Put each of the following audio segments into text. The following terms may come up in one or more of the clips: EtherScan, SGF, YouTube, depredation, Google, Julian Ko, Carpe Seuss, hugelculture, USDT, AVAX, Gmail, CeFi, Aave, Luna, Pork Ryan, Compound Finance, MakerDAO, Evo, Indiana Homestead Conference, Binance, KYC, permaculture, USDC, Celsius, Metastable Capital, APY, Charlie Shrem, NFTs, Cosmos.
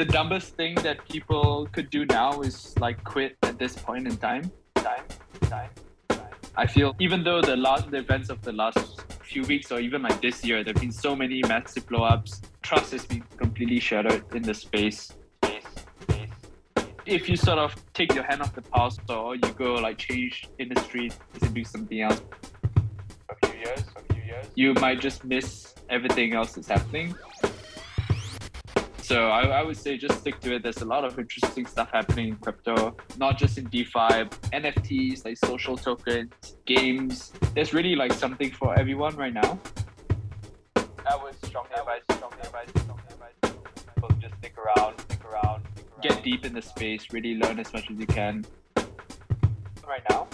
the dumbest thing that people could do now is like quit at this point in time. I feel even though the events of the last few weeks or even like this year, there've been so many massive blow-ups. Trust has been completely shattered in the space. If you sort of take your hand off the pulse or you go like change industry to do something else, a few years, you might just miss everything else that's happening. So I would say just stick to it. There's a lot of interesting stuff happening in crypto, not just in DeFi, NFTs, like social tokens, games. There's really like something for everyone right now. I would strongly advise people just stick around. Get deep in the space, really learn as much as you can. Right now.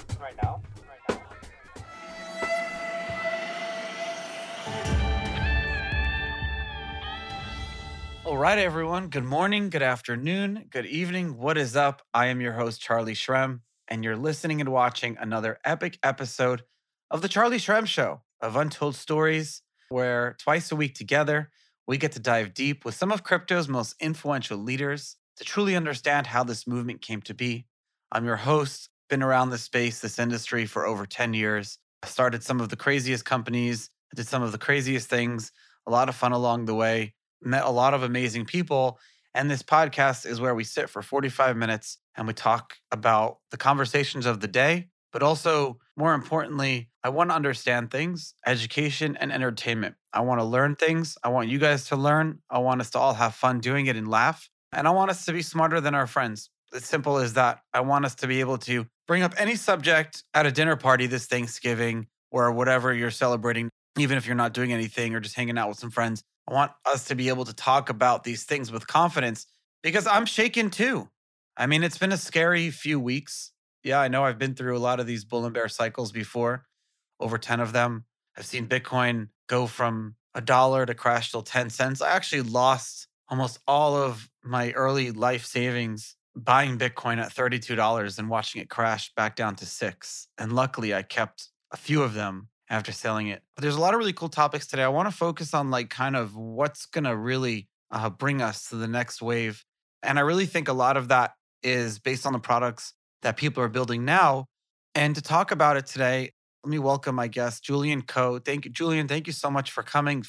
All right, everyone. Good morning, good afternoon, good evening. What is up? I am your host, Charlie Shrem, and you're listening and watching another epic episode of The Charlie Shrem Show of Untold Stories, where twice a week together, we get to dive deep with some of crypto's most influential leaders to truly understand how this movement came to be. I'm your host, been around this space, this industry for over 10 years. I started some of the craziest companies, did some of the craziest things, a lot of fun along the way. Met a lot of amazing people, and this podcast is where we sit for 45 minutes and we talk about the conversations of the day, but also, more importantly, I want to understand things, education and entertainment. I want to learn things. I want you guys to learn. I want us to all have fun doing it and laugh, and I want us to be smarter than our friends. As simple as that. I want us to be able to bring up any subject at a dinner party this Thanksgiving or whatever you're celebrating, even if you're not doing anything or just hanging out with some friends. I want us to be able to talk about these things with confidence because I'm shaken too. I mean, it's been a scary few weeks. Yeah, I know I've been through a lot of these bull and bear cycles before, over 10 of them. I've seen Bitcoin go from $1 to crash till 10 cents. I actually lost almost all of my early life savings buying Bitcoin at $32 and watching it crash back down to 6. And luckily, I kept a few of them after selling it. But there's a lot of really cool topics today. I want to focus on like kind of what's going to really bring us to the next wave. And I really think a lot of that is based on the products that people are building now. And to talk about it today, let me welcome my guest, Julian Ko. Thank you, Julian. Thank you so much for coming.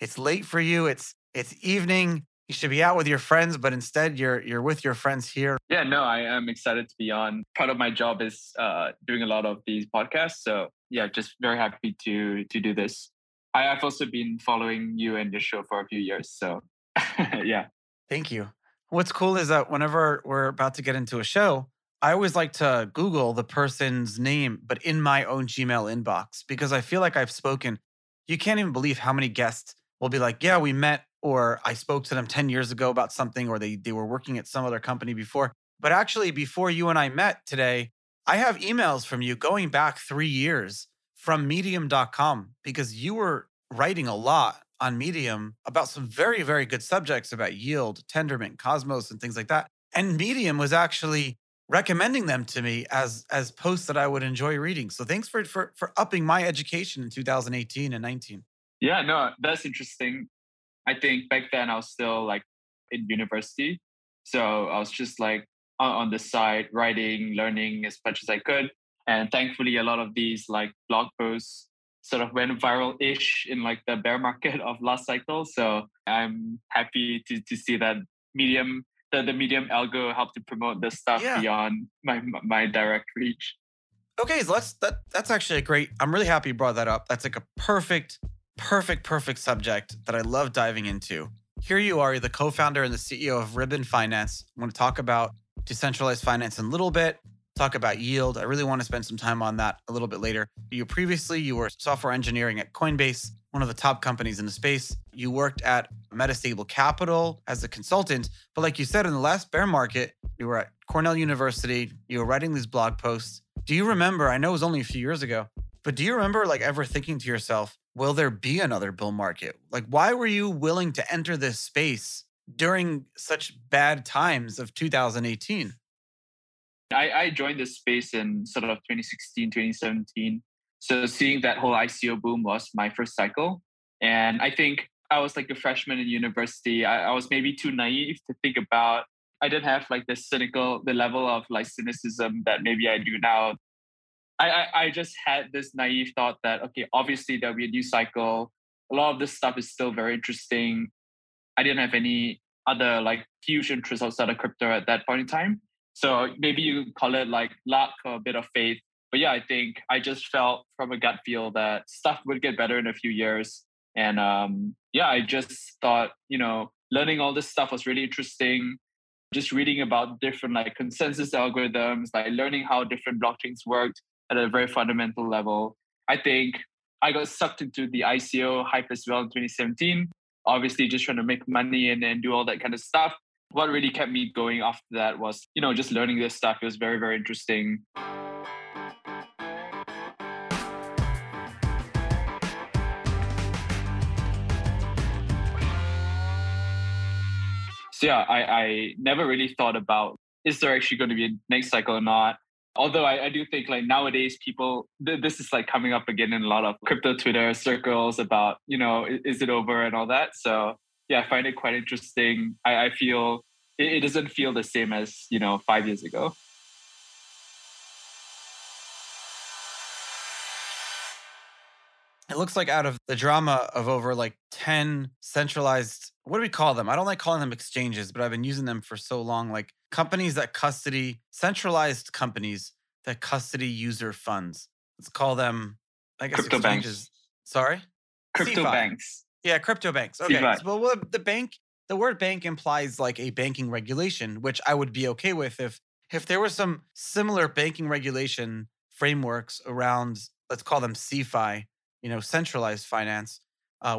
It's late for you. It's evening. You should be out with your friends, but instead you're with your friends here. Yeah, no, I am excited to be on. Part of my job is doing a lot of these podcasts. So yeah, just very happy to do this. I have also been following you and your show for a few years. So yeah. Thank you. What's cool is that whenever we're about to get into a show, I always like to Google the person's name, but in my own Gmail inbox, because I feel like I've spoken. You can't even believe how many guests will be like, yeah, we met, or I spoke to them 10 years ago about something, or they were working at some other company before. But actually, before you and I met today, I have emails from you going back 3 years from Medium.com because you were writing a lot on Medium about some very, very good subjects about yield, Tendermint, Cosmos, and things like that. And Medium was actually recommending them to me as posts that I would enjoy reading. So thanks for upping my education in 2018 and 19. Yeah, no, that's interesting. I think back then I was still like in university. So I was just like, on the side, writing, learning as much as I could. And thankfully, a lot of these like blog posts sort of went viral-ish in like the bear market of last cycle. So I'm happy to see that Medium, the Medium algo helped to promote the stuff beyond my direct reach. Okay, so that's actually I'm really happy you brought that up. That's like a perfect subject that I love diving into. Here you are, the co-founder and the CEO of Ribbon Finance. I want to talk about decentralized finance in a little bit, talk about yield. I really want to spend some time on that a little bit later. You were software engineering at Coinbase, one of the top companies in the space. You worked at Metastable Capital as a consultant. But like you said, in the last bear market, you were at Cornell University. You were writing these blog posts. Do you remember, I know it was only a few years ago, but do you remember like ever thinking to yourself, will there be another bull market? Like, why were you willing to enter this space during such bad times of 2018? I joined this space in sort of 2016, 2017. So seeing that whole ICO boom was my first cycle. And I think I was like a freshman in university. I was maybe too naive to think about. I didn't have like the level of like cynicism that maybe I do now. I just had this naive thought that, okay, obviously there'll be a new cycle. A lot of this stuff is still very interesting. I didn't have any other like huge interest outside of crypto at that point in time. So maybe you call it like luck or a bit of faith. But yeah, I think I just felt from a gut feel that stuff would get better in a few years. And yeah, I just thought, you know, learning all this stuff was really interesting. Just reading about different like consensus algorithms, like learning how different blockchains worked at a very fundamental level. I think I got sucked into the ICO hype as well in 2017. Obviously, just trying to make money and then do all that kind of stuff. What really kept me going after that was, you know, just learning this stuff. It was very, very interesting. So yeah, I never really thought about, is there actually going to be a next cycle or not? Although I do think like nowadays people, this is like coming up again in a lot of crypto Twitter circles about, you know, is it over and all that. So yeah, I find it quite interesting. I feel it doesn't feel the same as, you know, 5 years ago. It looks like out of the drama of over like 10 centralized, what do we call them? I don't like calling them exchanges, but I've been using them for so long. Like companies that custody, centralized companies that custody user funds. Let's call them, I guess, crypto exchanges. Banks. Sorry? Crypto CeFi. Banks. Yeah, crypto banks. Okay. CeFi. So, well, the word bank implies like a banking regulation, which I would be okay with if there were some similar banking regulation frameworks around, let's call them CeFi, you know, centralized finance,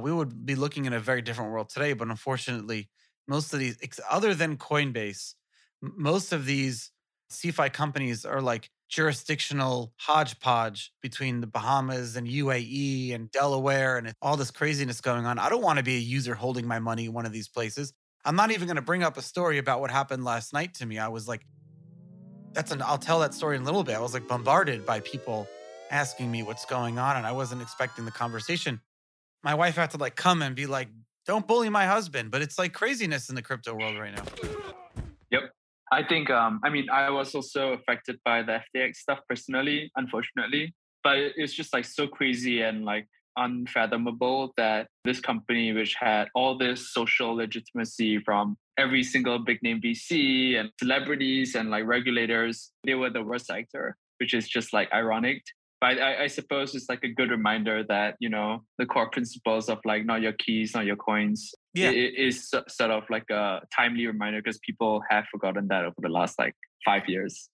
we would be looking in a very different world today. But unfortunately, most of these, other than Coinbase, most of these CeFi companies are like jurisdictional hodgepodge between the Bahamas and UAE and Delaware and all this craziness going on. I don't want to be a user holding my money in one of these places. I'm not even going to bring up a story about what happened last night to me. I was like, I'll tell that story in a little bit. I was like bombarded by people asking me what's going on, and I wasn't expecting the conversation. My wife had to like come and be like, don't bully my husband, but it's like craziness in the crypto world right now. Yep. I think, I was also affected by the FTX stuff personally, unfortunately, but it's just like so crazy and like unfathomable that this company, which had all this social legitimacy from every single big name VC and celebrities and like regulators, they were the worst actor, which is just like ironic. But I suppose it's like a good reminder that, you know, the core principles of like not your keys, not your coins, it is sort of like a timely reminder because people have forgotten that over the last like 5 years.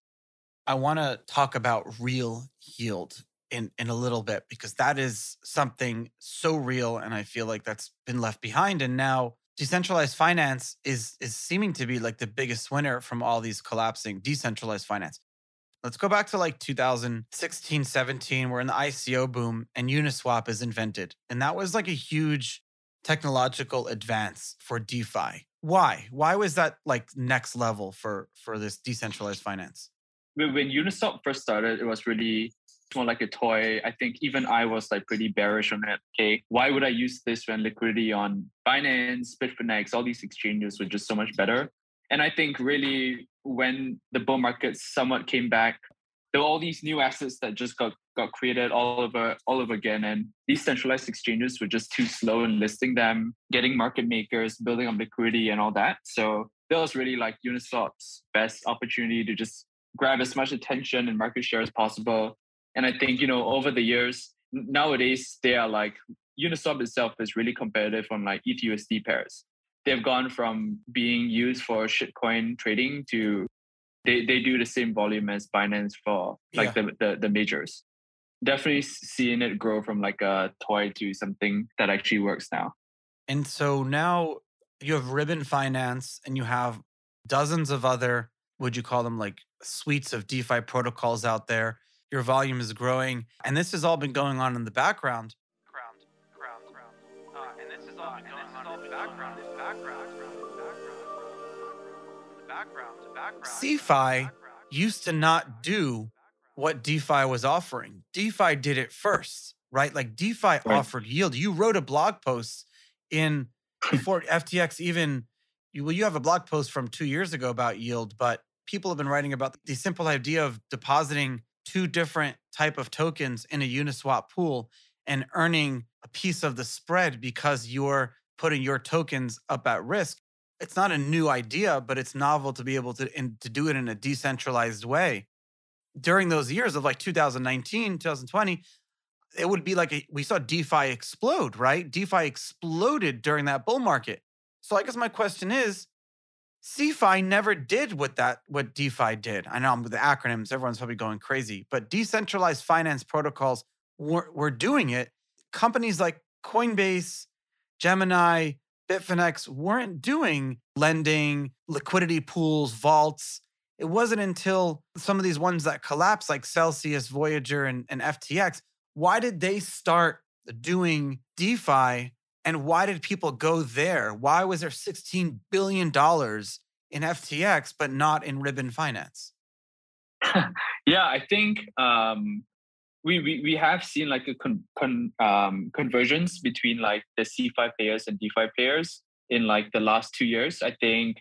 I want to talk about real yield in a little bit because that is something so real and I feel like that's been left behind. And now decentralized finance is seeming to be like the biggest winner from all these collapsing decentralized finance. Let's go back to like 2016, 17. We're in the ICO boom and Uniswap is invented. And that was like a huge technological advance for DeFi. Why? Why was that like next level for this decentralized finance? When Uniswap first started, it was really more like a toy. I think even I was like pretty bearish on it. Okay, why would I use this when liquidity on Binance, Bitfinex, all these exchanges were just so much better? And I think really when the bull market somewhat came back, there were all these new assets that just got created all over again. And these centralized exchanges were just too slow in listing them, getting market makers, building up liquidity and all that. So that was really like Uniswap's best opportunity to just grab as much attention and market share as possible. And I think, you know, over the years, nowadays, they are like, Uniswap itself is really competitive on like ETHUSD pairs. They've gone from being used for shitcoin trading to they do the same volume as Binance for like the majors. Definitely seeing it grow from like a toy to something that actually works now. And so now you have Ribbon Finance and you have dozens of other, would you call them like suites of DeFi protocols out there. Your volume is growing. And this has all been going on in the background. CeFi used to not do what DeFi was offering. DeFi did it first, right? Like DeFi offered yield. You wrote a blog post in before FTX even, you have a blog post from 2 years ago about yield, but people have been writing about the simple idea of depositing two different type of tokens in a Uniswap pool and earning a piece of the spread because you're putting your tokens up at risk. It's not a new idea, but it's novel to be able to do it in a decentralized way. During those years of like 2019, 2020, it would be like we saw DeFi explode, right? DeFi exploded during that bull market. So I guess my question is, CeFi never did what DeFi did. I know I'm with the acronyms, everyone's probably going crazy, but decentralized finance protocols were doing it. Companies like Coinbase, Gemini, Bitfinex weren't doing lending, liquidity pools, vaults. It wasn't until some of these ones that collapsed, like Celsius, Voyager, and FTX. Why did they start doing DeFi, and why did people go there? Why was there $16 billion in FTX, but not in Ribbon Finance? Yeah, I think we have seen like a convergence between like the CeFi players and DeFi players in like the last 2 years. I think,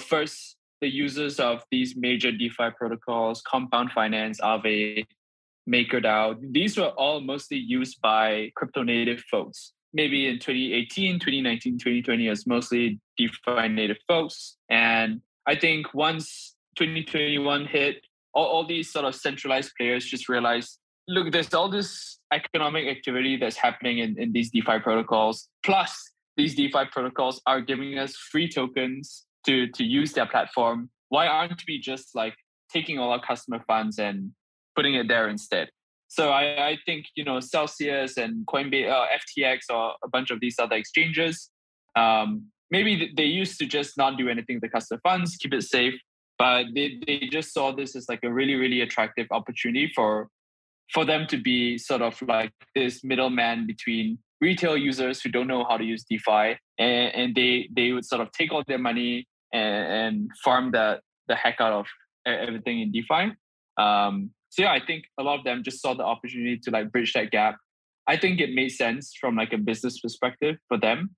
first, the users of these major DeFi protocols, Compound Finance, Aave, MakerDAO, these were all mostly used by crypto native folks. Maybe in 2018, 2019, 2020 is mostly DeFi native folks. And I think once 2021 hit, all these sort of centralized players just realized, look, there's all this economic activity that's happening in these DeFi protocols. Plus, these DeFi protocols are giving us free tokens to use their platform. Why aren't we just like taking all our customer funds and putting it there instead? So I think, Celsius and Coinbase, FTX, or a bunch of these other exchanges, maybe they used to just not do anything with the customer funds, keep it safe. But they just saw this as like a really, really attractive opportunity for them to be sort of like this middleman between retail users who don't know how to use DeFi, and they would sort of take all their money and farm the heck out of everything in DeFi. So yeah, I think a lot of them just saw the opportunity to like bridge that gap. I think it made sense from like a business perspective for them.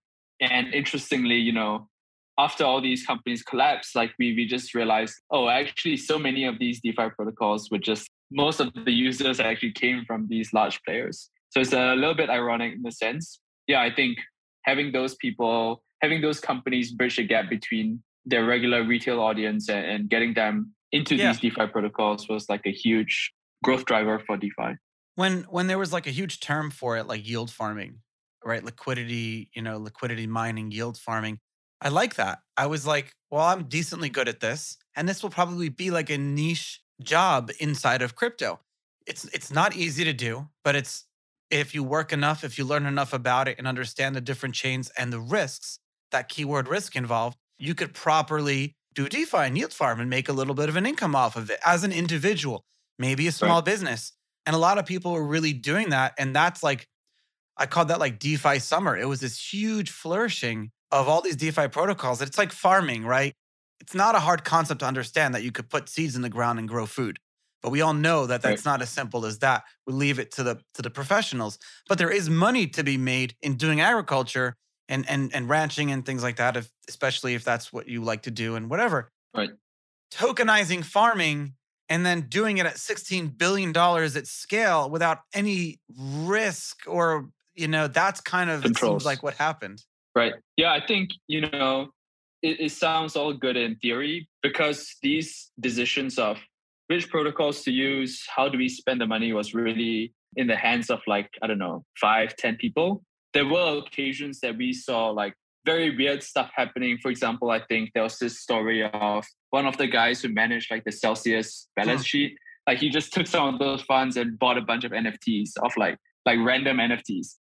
And interestingly, after all these companies collapsed, like we just realized, oh, actually so many of these DeFi protocols were just, most of the users actually came from these large players. So it's a little bit ironic in the sense. Yeah, I think having those companies bridge the gap between their regular retail audience and getting them into these DeFi protocols was like a huge growth driver for DeFi. When there was like a huge term for it, like yield farming, right? Liquidity, liquidity mining, yield farming. I like that. I was like, well, I'm decently good at this, and this will probably be like a niche job inside of crypto. It's not easy to do, but it's, if you work enough, if you learn enough about it and understand the different chains and the risks, that keyword risk involved, you could properly do DeFi and yield farm and make a little bit of an income off of it as an individual, maybe a small business. And a lot of people were really doing that. And that's like, I called that like DeFi summer. It was this huge flourishing of all these DeFi protocols. It's like farming, right? It's not a hard concept to understand that you could put seeds in the ground and grow food. But we all know that that's not as simple as that. We leave it to the professionals. But there is money to be made in doing agriculture and ranching and things like that, especially if that's what you like to do and whatever. Right. Tokenizing farming and then doing it at $16 billion at scale without any risk or, that's kind of seems like what happened. Right. Yeah, I think, it sounds all good in theory because these decisions of which protocols to use, how do we spend the money was really in the hands of 5, 10 people. There were occasions that we saw like very weird stuff happening. For example, I think there was this story of one of the guys who managed like the Celsius balance sheet. Like he just took some of those funds and bought a bunch of NFTs of like random NFTs.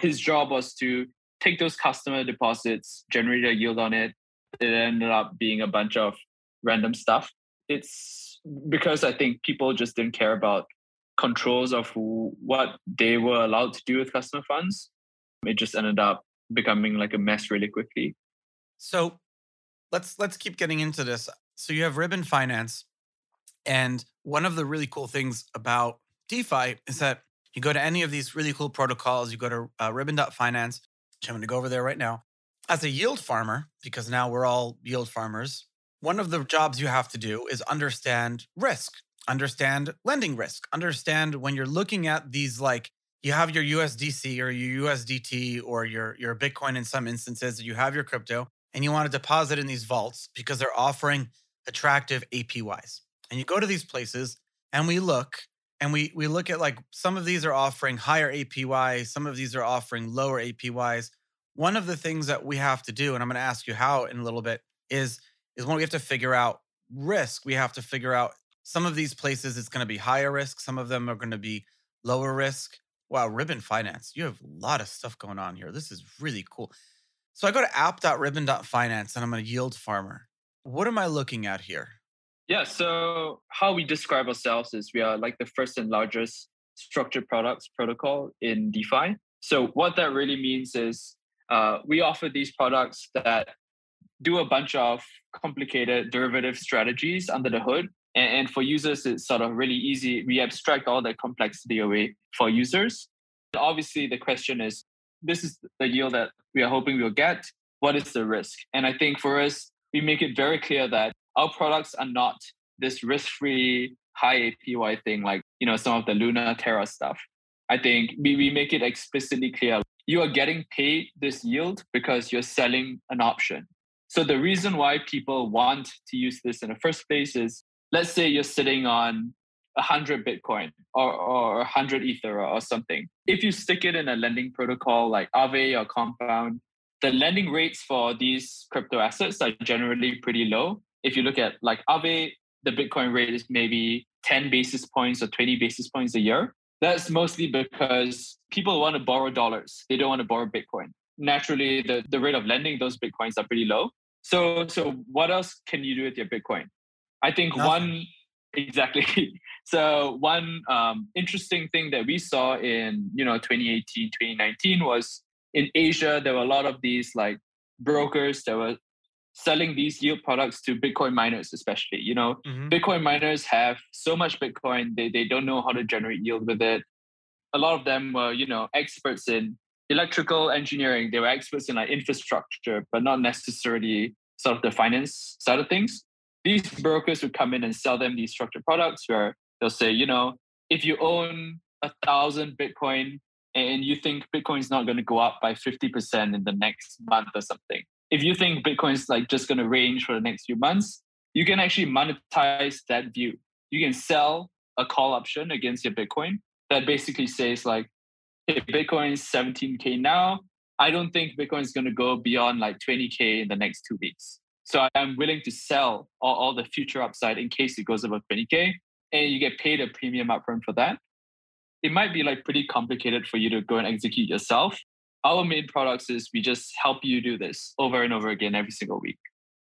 His job was to take those customer deposits, generate a yield on it. It ended up being a bunch of random stuff. It's because I think people just didn't care about controls of what they were allowed to do with customer funds. It just ended up becoming like a mess really quickly. So let's keep getting into this. So you have Ribbon Finance. And one of the really cool things about DeFi is that you go to any of these really cool protocols, you go to Ribbon.finance, which I'm going to go over there right now. As a yield farmer, because now we're all yield farmers, one of the jobs you have to do is understand risk, understand lending risk, understand when you're looking at these, like you have your USDC or your USDT or your Bitcoin in some instances, you have your crypto, and you want to deposit in these vaults because they're offering attractive APYs. And you go to these places and we look at like some of these are offering higher APYs, some of these are offering lower APYs. One of the things that we have to do, and I'm going to ask you how in a little bit, is when we have to figure out risk. We have to figure out some of these places it's going to be higher risk. Some of them are going to be lower risk. Wow, Ribbon Finance. You have a lot of stuff going on here. This is really cool. So I go to app.ribbon.finance and I'm a yield farmer. What am I looking at here? Yeah, so how we describe ourselves is we are like the first and largest structured products protocol in DeFi. So what that really means is we offer these products that do a bunch of complicated derivative strategies under the hood. And for users, it's sort of really easy. We abstract all that complexity away for users. And obviously, the question is, this is the yield that we are hoping we'll get. What is the risk? And I think for us, we make it very clear that our products are not this risk-free, high APY thing like, you know, some of the Luna, Terra stuff. I think we make it explicitly clear. You are getting paid this yield because you're selling an option. So the reason why people want to use this in the first place is, let's say you're sitting on 100 Bitcoin or 100 Ether or something. If you stick it in a lending protocol like Aave or Compound, the lending rates for these crypto assets are generally pretty low. If you look at like Aave, the Bitcoin rate is maybe 10 basis points or 20 basis points a year. That's mostly because people want to borrow dollars. They don't want to borrow Bitcoin. Naturally, the rate of lending those Bitcoins are pretty low. So what else can you do with your Bitcoin? I think exactly. So one interesting thing that we saw in 2018, 2019 was in Asia, there were a lot of these like brokers that were selling these yield products to Bitcoin miners, especially. Mm-hmm. Bitcoin miners have so much Bitcoin, they don't know how to generate yield with it. A lot of them were, experts in electrical engineering. They were experts in like infrastructure, but not necessarily sort of the finance side of things. These brokers would come in and sell them these structured products where they'll say, if you own 1,000 Bitcoin and you think Bitcoin is not going to go up by 50% in the next month or something, if you think Bitcoin is like just going to range for the next few months, you can actually monetize that view. You can sell a call option against your Bitcoin that basically says like, hey, Bitcoin is 17K now. I don't think Bitcoin is going to go beyond like 20K in the next 2 weeks. So I'm willing to sell all the future upside in case it goes above 20K, and you get paid a premium upfront for that. It might be like pretty complicated for you to go and execute yourself. Our main products is we just help you do this over and over again every single week.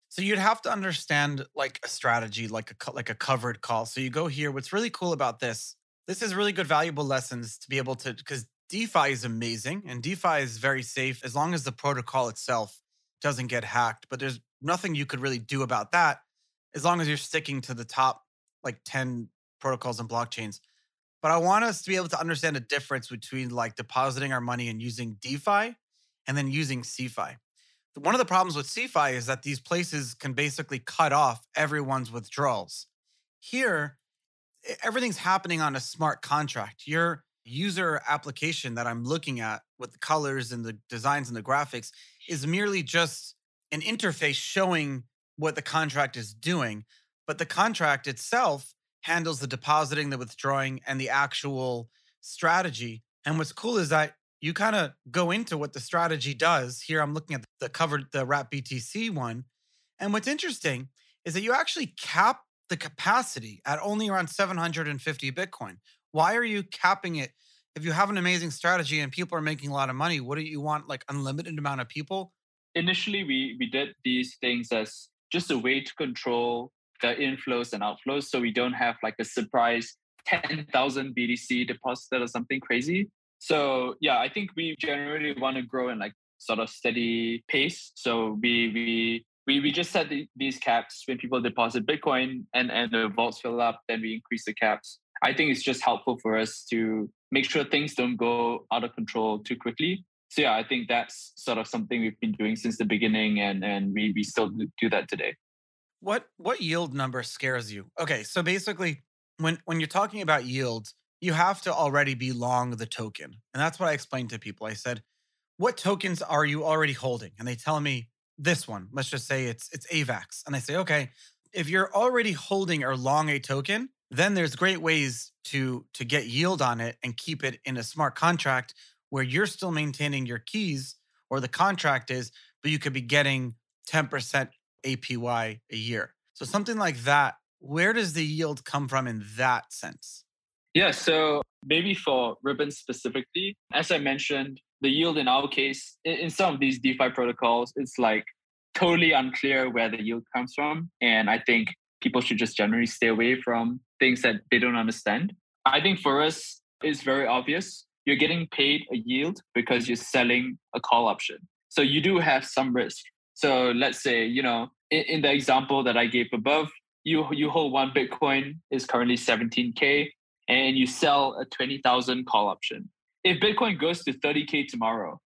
So you'd have to understand like a strategy, like a covered call. So you go here. What's really cool about this, this is really good, valuable lessons to be able to, because DeFi is amazing and DeFi is very safe as long as the protocol itself doesn't get hacked. But there's nothing you could really do about that as long as you're sticking to the top like 10 protocols and blockchains. But I want us to be able to understand the difference between like depositing our money and using DeFi and then using CeFi. One of the problems with CeFi is that these places can basically cut off everyone's withdrawals. Here, everything's happening on a smart contract. Your user application that I'm looking at with the colors and the designs and the graphics is merely just an interface showing what the contract is doing, but the contract itself handles the depositing, the withdrawing, and the actual strategy. And what's cool is that you kind of go into what the strategy does. Here, I'm looking at the Wrap BTC one. And what's interesting is that you actually cap the capacity at only around 750 Bitcoin. Why are you capping it? If you have an amazing strategy and people are making a lot of money, what do you want? Like unlimited amount of people? Initially, we did these things as just a way to control the inflows and outflows so we don't have like a surprise 10,000 BTC deposited or something crazy. So yeah, I think we generally want to grow in like sort of steady pace. So we just set these caps when people deposit Bitcoin and the vaults fill up, then we increase the caps. I think it's just helpful for us to make sure things don't go out of control too quickly. So yeah, I think that's sort of something we've been doing since the beginning, and we still do that today. What yield number scares you? Okay, so basically, when you're talking about yields, you have to already be long the token. And that's what I explained to people. I said, what tokens are you already holding? And they tell me this one. Let's just say it's AVAX. And I say, okay, if you're already holding or long a token, then there's great ways to get yield on it and keep it in a smart contract where you're still maintaining your keys or the contract is, but you could be getting 10% APY a year. So something like that, where does the yield come from in that sense? Yeah, so maybe for Ribbon specifically, as I mentioned, the yield in our case, in some of these DeFi protocols, it's like totally unclear where the yield comes from. And I think people should just generally stay away from things that they don't understand. I think for us, it's very obvious. You're getting paid a yield because you're selling a call option. So you do have some risk. So let's say, you know, in the example that I gave above, you hold one Bitcoin, is currently 17K, and you sell a 20,000 call option. If Bitcoin goes to 30K tomorrow,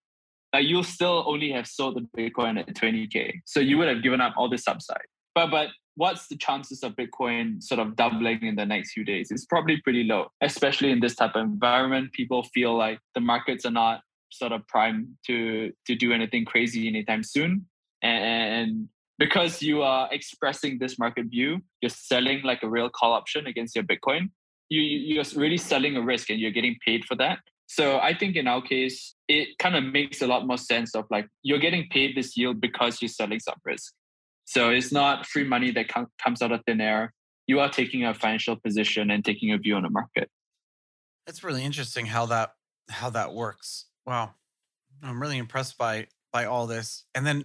you'll still only have sold the Bitcoin at 20K. So you would have given up all this upside. But what's the chances of Bitcoin sort of doubling in the next few days? It's probably pretty low, especially in this type of environment. People feel like the markets are not sort of primed to do anything crazy anytime soon. And because you are expressing this market view, you're selling like a real call option against your Bitcoin. You're really selling a risk and you're getting paid for that. So I think in our case, it kind of makes a lot more sense of like, you're getting paid this yield because you're selling some risk. So it's not free money that comes out of thin air. You are taking a financial position and taking a view on the market. That's really interesting how that works. Wow. I'm really impressed by all this. And then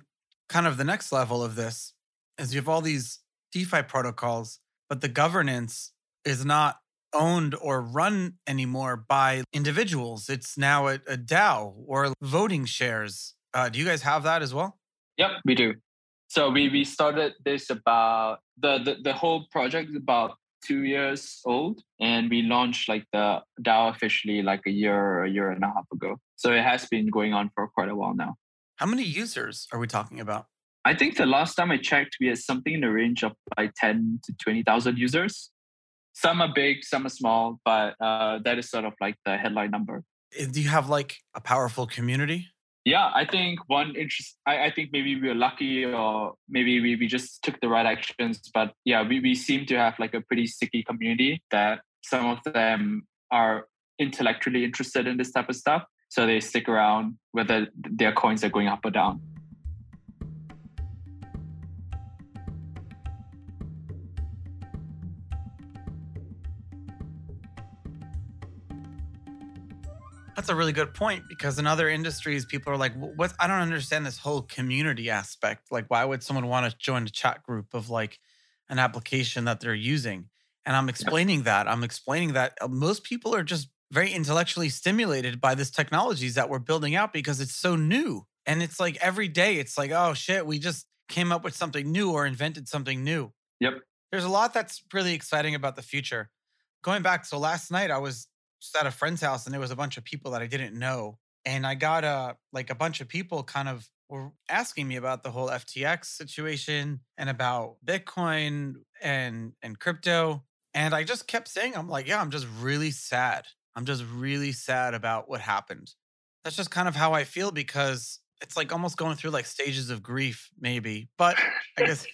kind of the next level of this is you have all these DeFi protocols, but the governance is not owned or run anymore by individuals. It's now a DAO or voting shares. Do you guys have that as well? Yep, we do. So we started this about the whole project is about 2 years old, and we launched like the DAO officially like a year and a half ago. So it has been going on for quite a while now. How many users are we talking about? I think the last time I checked, we had something in the range of like 10 to 20,000 users. Some are big, some are small, but that is sort of like the headline number. Do you have like a powerful community? Yeah, I think I think maybe we were lucky, or maybe we just took the right actions. But yeah, we seem to have like a pretty sticky community that some of them are intellectually interested in this type of stuff. So they stick around whether their coins are going up or down. That's a really good point, because in other industries, people are like, "What? I don't understand this whole community aspect. Like, why would someone want to join a chat group of like an application that they're using?" And I'm explaining that most people are just very intellectually stimulated by this technologies that we're building out because it's so new. And it's like every day, it's like, oh shit, we just came up with something new or invented something new. Yep. There's a lot that's really exciting about the future. Going back, so last night I was just at a friend's house, and there was a bunch of people that I didn't know. And I got a bunch of people kind of were asking me about the whole FTX situation and about Bitcoin and crypto. And I just kept saying, I'm like, yeah, I'm just really sad. I'm just really sad about what happened. That's just kind of how I feel, because it's like almost going through like stages of grief, maybe. But I guess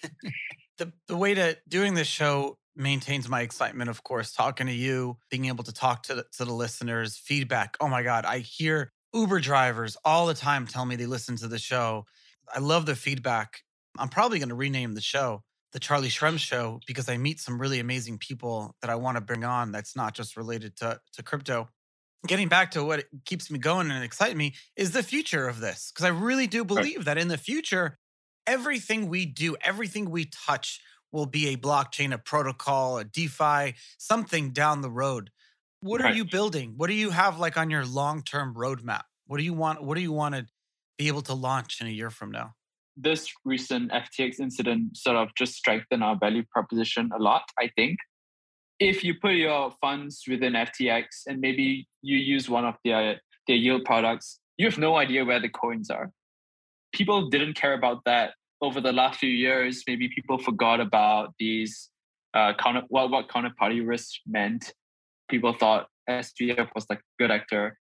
the way to doing this show maintains my excitement, of course, talking to you, being able to talk to the listeners, feedback. Oh my God, I hear Uber drivers all the time tell me they listen to the show. I love the feedback. I'm probably going to rename the show the Charlie Shrem Show, because I meet some really amazing people that I want to bring on that's not just related to crypto. Getting back to what keeps me going and excites me is the future of this, because I really do believe that in the future, everything we do, everything we touch will be a blockchain, a protocol, a DeFi, something down the road. What are you building? What do you have like on your long-term roadmap? What do you want? What do you want to be able to launch in a year from now? This recent FTX incident sort of just strengthened our value proposition a lot, I think. If you put your funds within FTX and maybe you use one of their yield products, you have no idea where the coins are. People didn't care about that over the last few years. Maybe people forgot about these what counterparty risk meant. People thought SGF was like a good actor.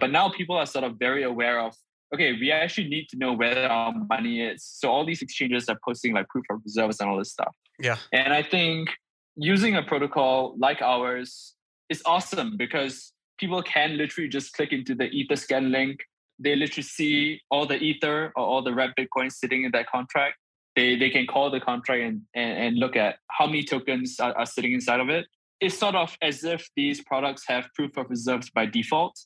But now people are sort of very aware of, okay, we actually need to know where our money is. So all these exchanges are posting like proof of reserves and all this stuff. Yeah. And I think using a protocol like ours is awesome because people can literally just click into the EtherScan link. They literally see all the Ether or all the red Bitcoin sitting in that contract. They can call the contract and look at how many tokens are sitting inside of it. It's sort of as if these products have proof of reserves by default.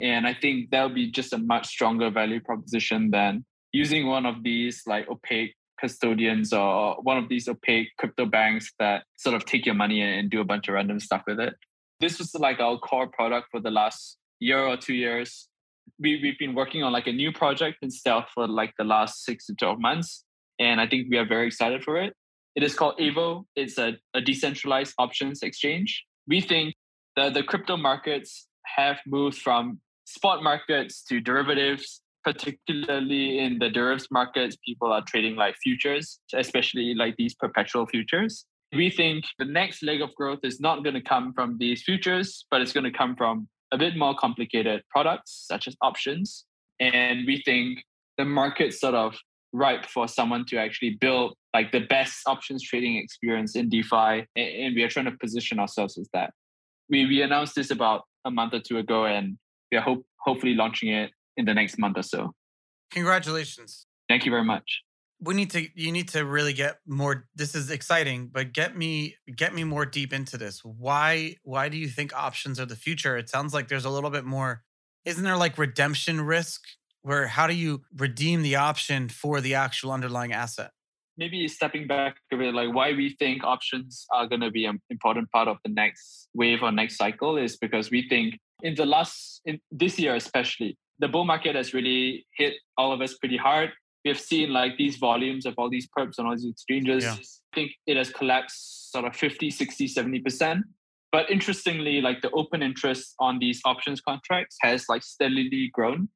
And I think that'll be just a much stronger value proposition than using one of these like opaque custodians or one of these opaque crypto banks that sort of take your money and do a bunch of random stuff with it. This was like our core product for the last year or 2 years. We've been working on like a new project in stealth for like the last 6 to 12 months. And I think we are very excited for it. It is called Evo. It's a decentralized options exchange. We think that the crypto markets have moved from spot markets to derivatives, particularly in the derivatives markets. People are trading like futures, especially like these perpetual futures. We think the next leg of growth is not going to come from these futures, but it's going to come from a bit more complicated products such as options. And we think the market's sort of ripe for someone to actually build like the best options trading experience in DeFi. And we are trying to position ourselves as that. We announced this about a month or two ago, and we are hopefully launching it in the next month or so. Congratulations. Thank you very much. You need to really get more. This is exciting, but get me more deep into this. Why do you think options are the future? It sounds like there's a little bit more. Isn't there like redemption risk, where how do you redeem the option for the actual underlying asset? Maybe stepping back a bit, like why we think options are going to be an important part of the next wave or next cycle is because we think in this year especially, the bull market has really hit all of us pretty hard. We have seen like these volumes of all these perps and all these exchanges. Yeah. I think it has collapsed sort of 50, 60, 70%. But interestingly, like the open interest on these options contracts has like steadily grown.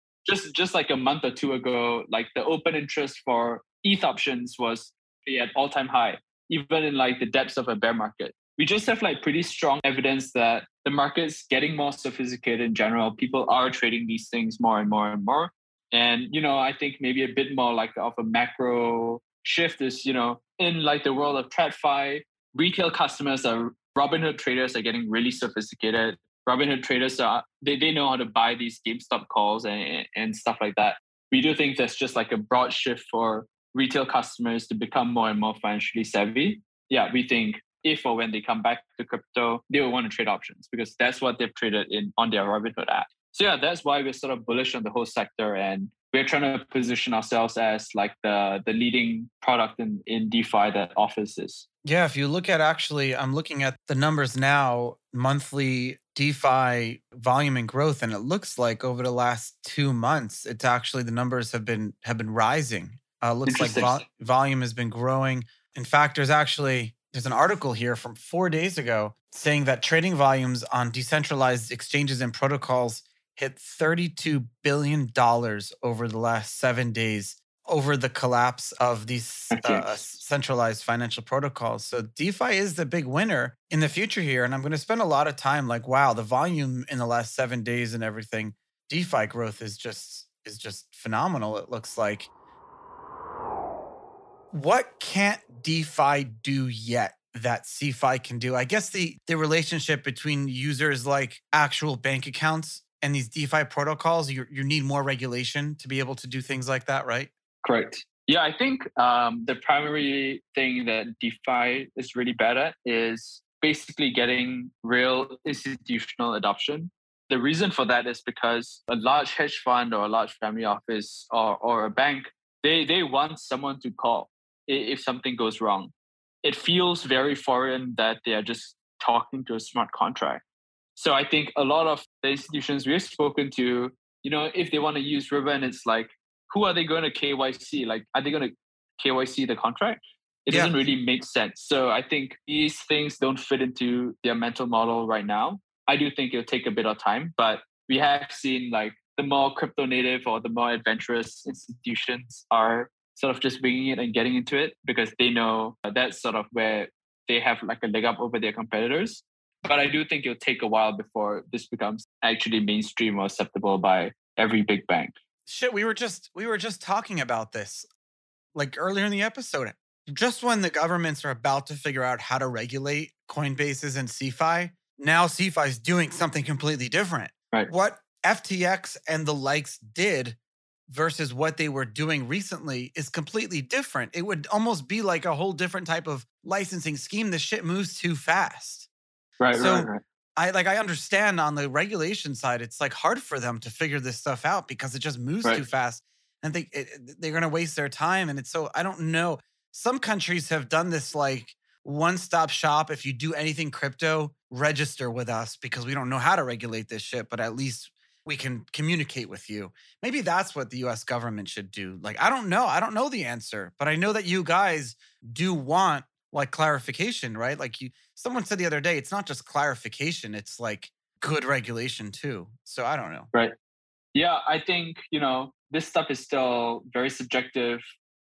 Just like a month or two ago, like the open interest for ETH options was at all-time high, even in like the depths of a bear market. We just have like pretty strong evidence that the market's getting more sophisticated in general. People are trading these things more and more and more. And, you know, I think maybe a bit more like of a macro shift is, you know, in like the world of TradFi, retail customers are Robinhood traders are getting really sophisticated. Robinhood traders are, they know how to buy these GameStop calls and stuff like that. We do think that's just like a broad shift for retail customers to become more and more financially savvy. Yeah, we think if or when they come back to crypto, they will want to trade options because that's what they've traded in on their Robinhood app. So yeah, that's why we're sort of bullish on the whole sector, and we're trying to position ourselves as like the leading product in DeFi that offers this. Yeah, if you look at actually, I'm looking at the numbers now, monthly DeFi volume and growth, and it looks like over the last 2 months, it's actually the numbers have been rising. Looks like volume has been growing. In fact, there's an article here from 4 days ago saying that trading volumes on decentralized exchanges and protocols hit $32 billion over the last 7 days over the collapse of these centralized financial protocols. So DeFi is the big winner in the future here. And I'm going to spend a lot of time like, wow, the volume in the last 7 days and everything, DeFi growth is just phenomenal, it looks like. What can't DeFi do yet that CeFi can do? I guess the relationship between users like actual bank accounts and these DeFi protocols, you need more regulation to be able to do things like that, right? Correct. Yeah, I think the primary thing that DeFi is really bad at is basically getting real institutional adoption. The reason for that is because a large hedge fund or a large family office or a bank, they want someone to call if something goes wrong. It feels very foreign that they are just talking to a smart contract. So I think a lot of the institutions we've spoken to, you know, if they want to use Ribbon, it's like, who are they going to KYC? Like, are they going to KYC the contract? It doesn't really make sense. So I think these things don't fit into their mental model right now. I do think it'll take a bit of time, but we have seen like the more crypto native or the more adventurous institutions are sort of just winging it and getting into it, because they know that's sort of where they have like a leg up over their competitors. But I do think it'll take a while before this becomes actually mainstream or acceptable by every big bank. Shit, we were just talking about this like earlier in the episode. Just when the governments are about to figure out how to regulate Coinbases and CeFi, now CeFi is doing something completely different. Right. What FTX and the likes did versus what they were doing recently is completely different. It would almost be like a whole different type of licensing scheme. The shit moves too fast. Right, so right. I understand on the regulation side, it's like hard for them to figure this stuff out because it just moves too fast. And they're going to waste their time. And it's so, I don't know. Some countries have done this like one-stop shop. If you do anything crypto, register with us because we don't know how to regulate this shit, but at least we can communicate with you. Maybe that's what the U.S. government should do. Like, I don't know. I don't know the answer, but I know that you guys do want like clarification, right? Like someone said the other day, it's not just clarification. It's like good regulation too. So I don't know. Right. Yeah, I think, this stuff is still very subjective.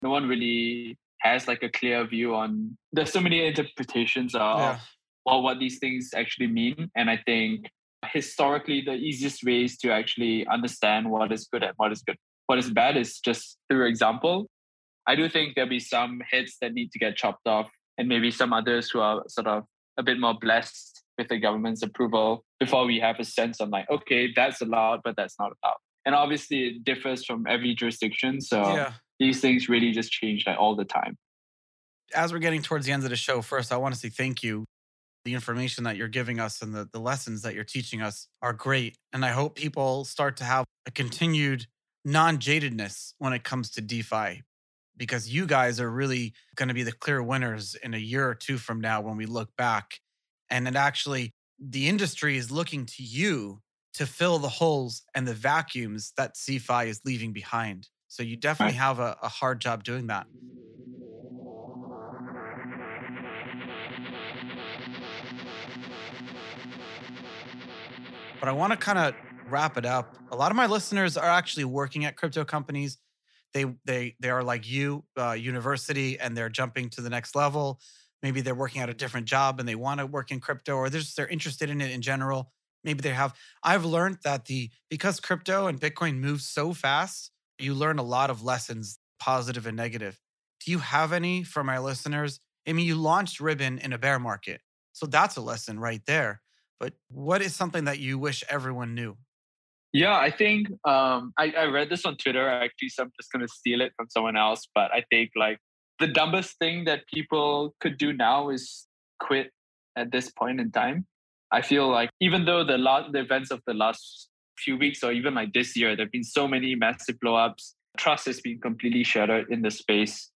No one really has like a clear view on, there's so many interpretations of what these things actually mean. And I think historically, the easiest ways to actually understand what is good and what is bad is just through example. I do think there'll be some heads that need to get chopped off and maybe some others who are sort of a bit more blessed with the government's approval before we have a sense of like, okay, that's allowed, but that's not allowed. And obviously it differs from every jurisdiction. So these things really just change like all the time. As we're getting towards the end of the show, first, I want to say thank you. The information that you're giving us and the lessons that you're teaching us are great. And I hope people start to have a continued non-jadedness when it comes to DeFi, because you guys are really going to be the clear winners in a year or two from now when we look back. And it actually, the industry is looking to you to fill the holes and the vacuums that CeFi is leaving behind. So you definitely have a hard job doing that. But I want to kind of wrap it up. A lot of my listeners are actually working at crypto companies. They are like you, university, and they're jumping to the next level. Maybe they're working at a different job and they want to work in crypto, or they're interested in it in general. Maybe they have. I've learned that because crypto and Bitcoin move so fast, you learn a lot of lessons, positive and negative. Do you have any for my listeners? I mean, you launched Ribbon in a bear market. So that's a lesson right there. But what is something that you wish everyone knew? Yeah, I think I read this on Twitter, actually, so I'm just going to steal it from someone else. But I think like the dumbest thing that people could do now is quit at this point in time. I feel like even though the events of the last few weeks or even like this year, there have been so many massive blowups. Trust has been completely shattered in the space.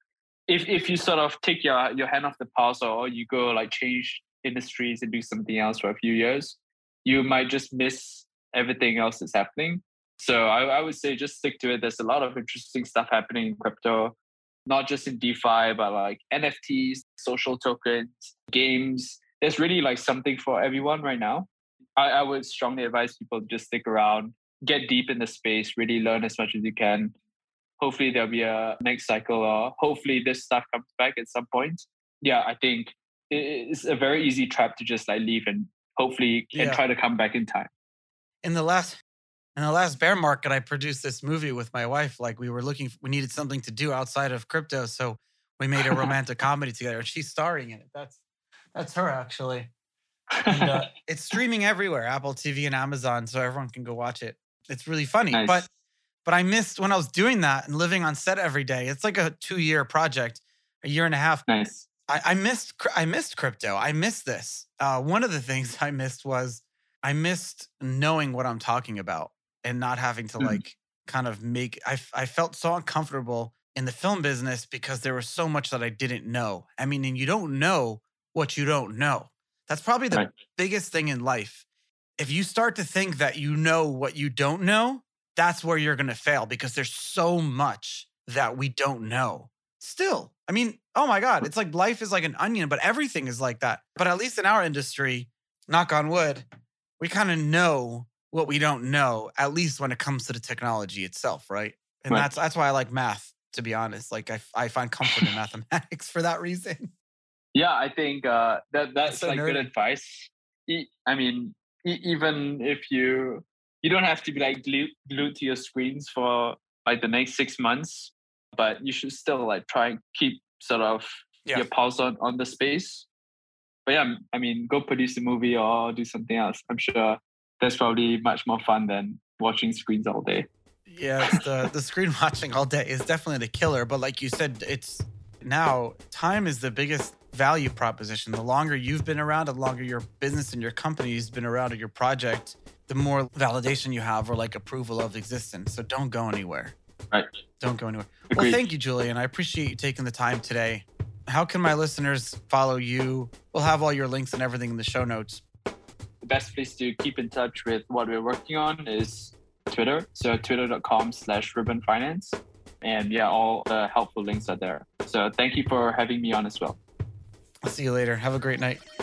If you sort of take your hand off the pulse or you go like change industries and do something else for a few years, you might just miss everything else that's happening. So I would say just stick to it. There's a lot of interesting stuff happening in crypto, not just in DeFi, but like NFTs, social tokens, games. There's really like something for everyone right now. I would strongly advise people to just stick around, get deep in the space, really learn as much as you can. Hopefully there'll be a next cycle, or hopefully this stuff comes back at some point. Yeah, I think it's a very easy trap to just like leave and hopefully and try to come back in time. In the last bear market, I produced this movie with my wife. Like we needed something to do outside of crypto. So we made a romantic comedy together and she's starring in it. That's her actually. And, it's streaming everywhere, Apple TV and Amazon. So everyone can go watch it. It's really funny, nice. But I missed when I was doing that and living on set every day. It's like a 2-year project, a year and a half. Nice. I missed crypto. I missed this. One of the things I missed was I missed knowing what I'm talking about and not having to like kind of make, I felt so uncomfortable in the film business because there was so much that I didn't know. I mean, and you don't know what you don't know. That's probably the biggest thing in life. If you start to think that you know what you don't know, that's where you're going to fail because there's so much that we don't know still. I mean, oh my God, it's like life is like an onion, but everything is like that. But at least in our industry, knock on wood, we kind of know what we don't know, at least when it comes to the technology itself, right? And that's why I like math, to be honest. Like I find comfort in mathematics for that reason. Yeah, I think that's so like nerdy. Good advice. I mean, even if you don't have to be like glued to your screens for like the next 6 months, but you should still like try and keep sort of your pulse on the space. But yeah, I mean, go produce a movie or do something else. I'm sure that's probably much more fun than watching screens all day. Yeah, the screen watching all day is definitely the killer. But like you said, it's now time is the biggest value proposition. The longer you've been around, the longer your business and your company has been around or your project, the more validation you have or like approval of existence. So don't go anywhere. Right. Don't go anywhere. Agreed. Well, thank you, Julian. I appreciate you taking the time today. How can my listeners follow you? We'll have all your links and everything in the show notes. The best place to keep in touch with what we're working on is Twitter. So twitter.com/ribbonfinance. And yeah, all the helpful links are there. So thank you for having me on as well. I'll see you later. Have a great night.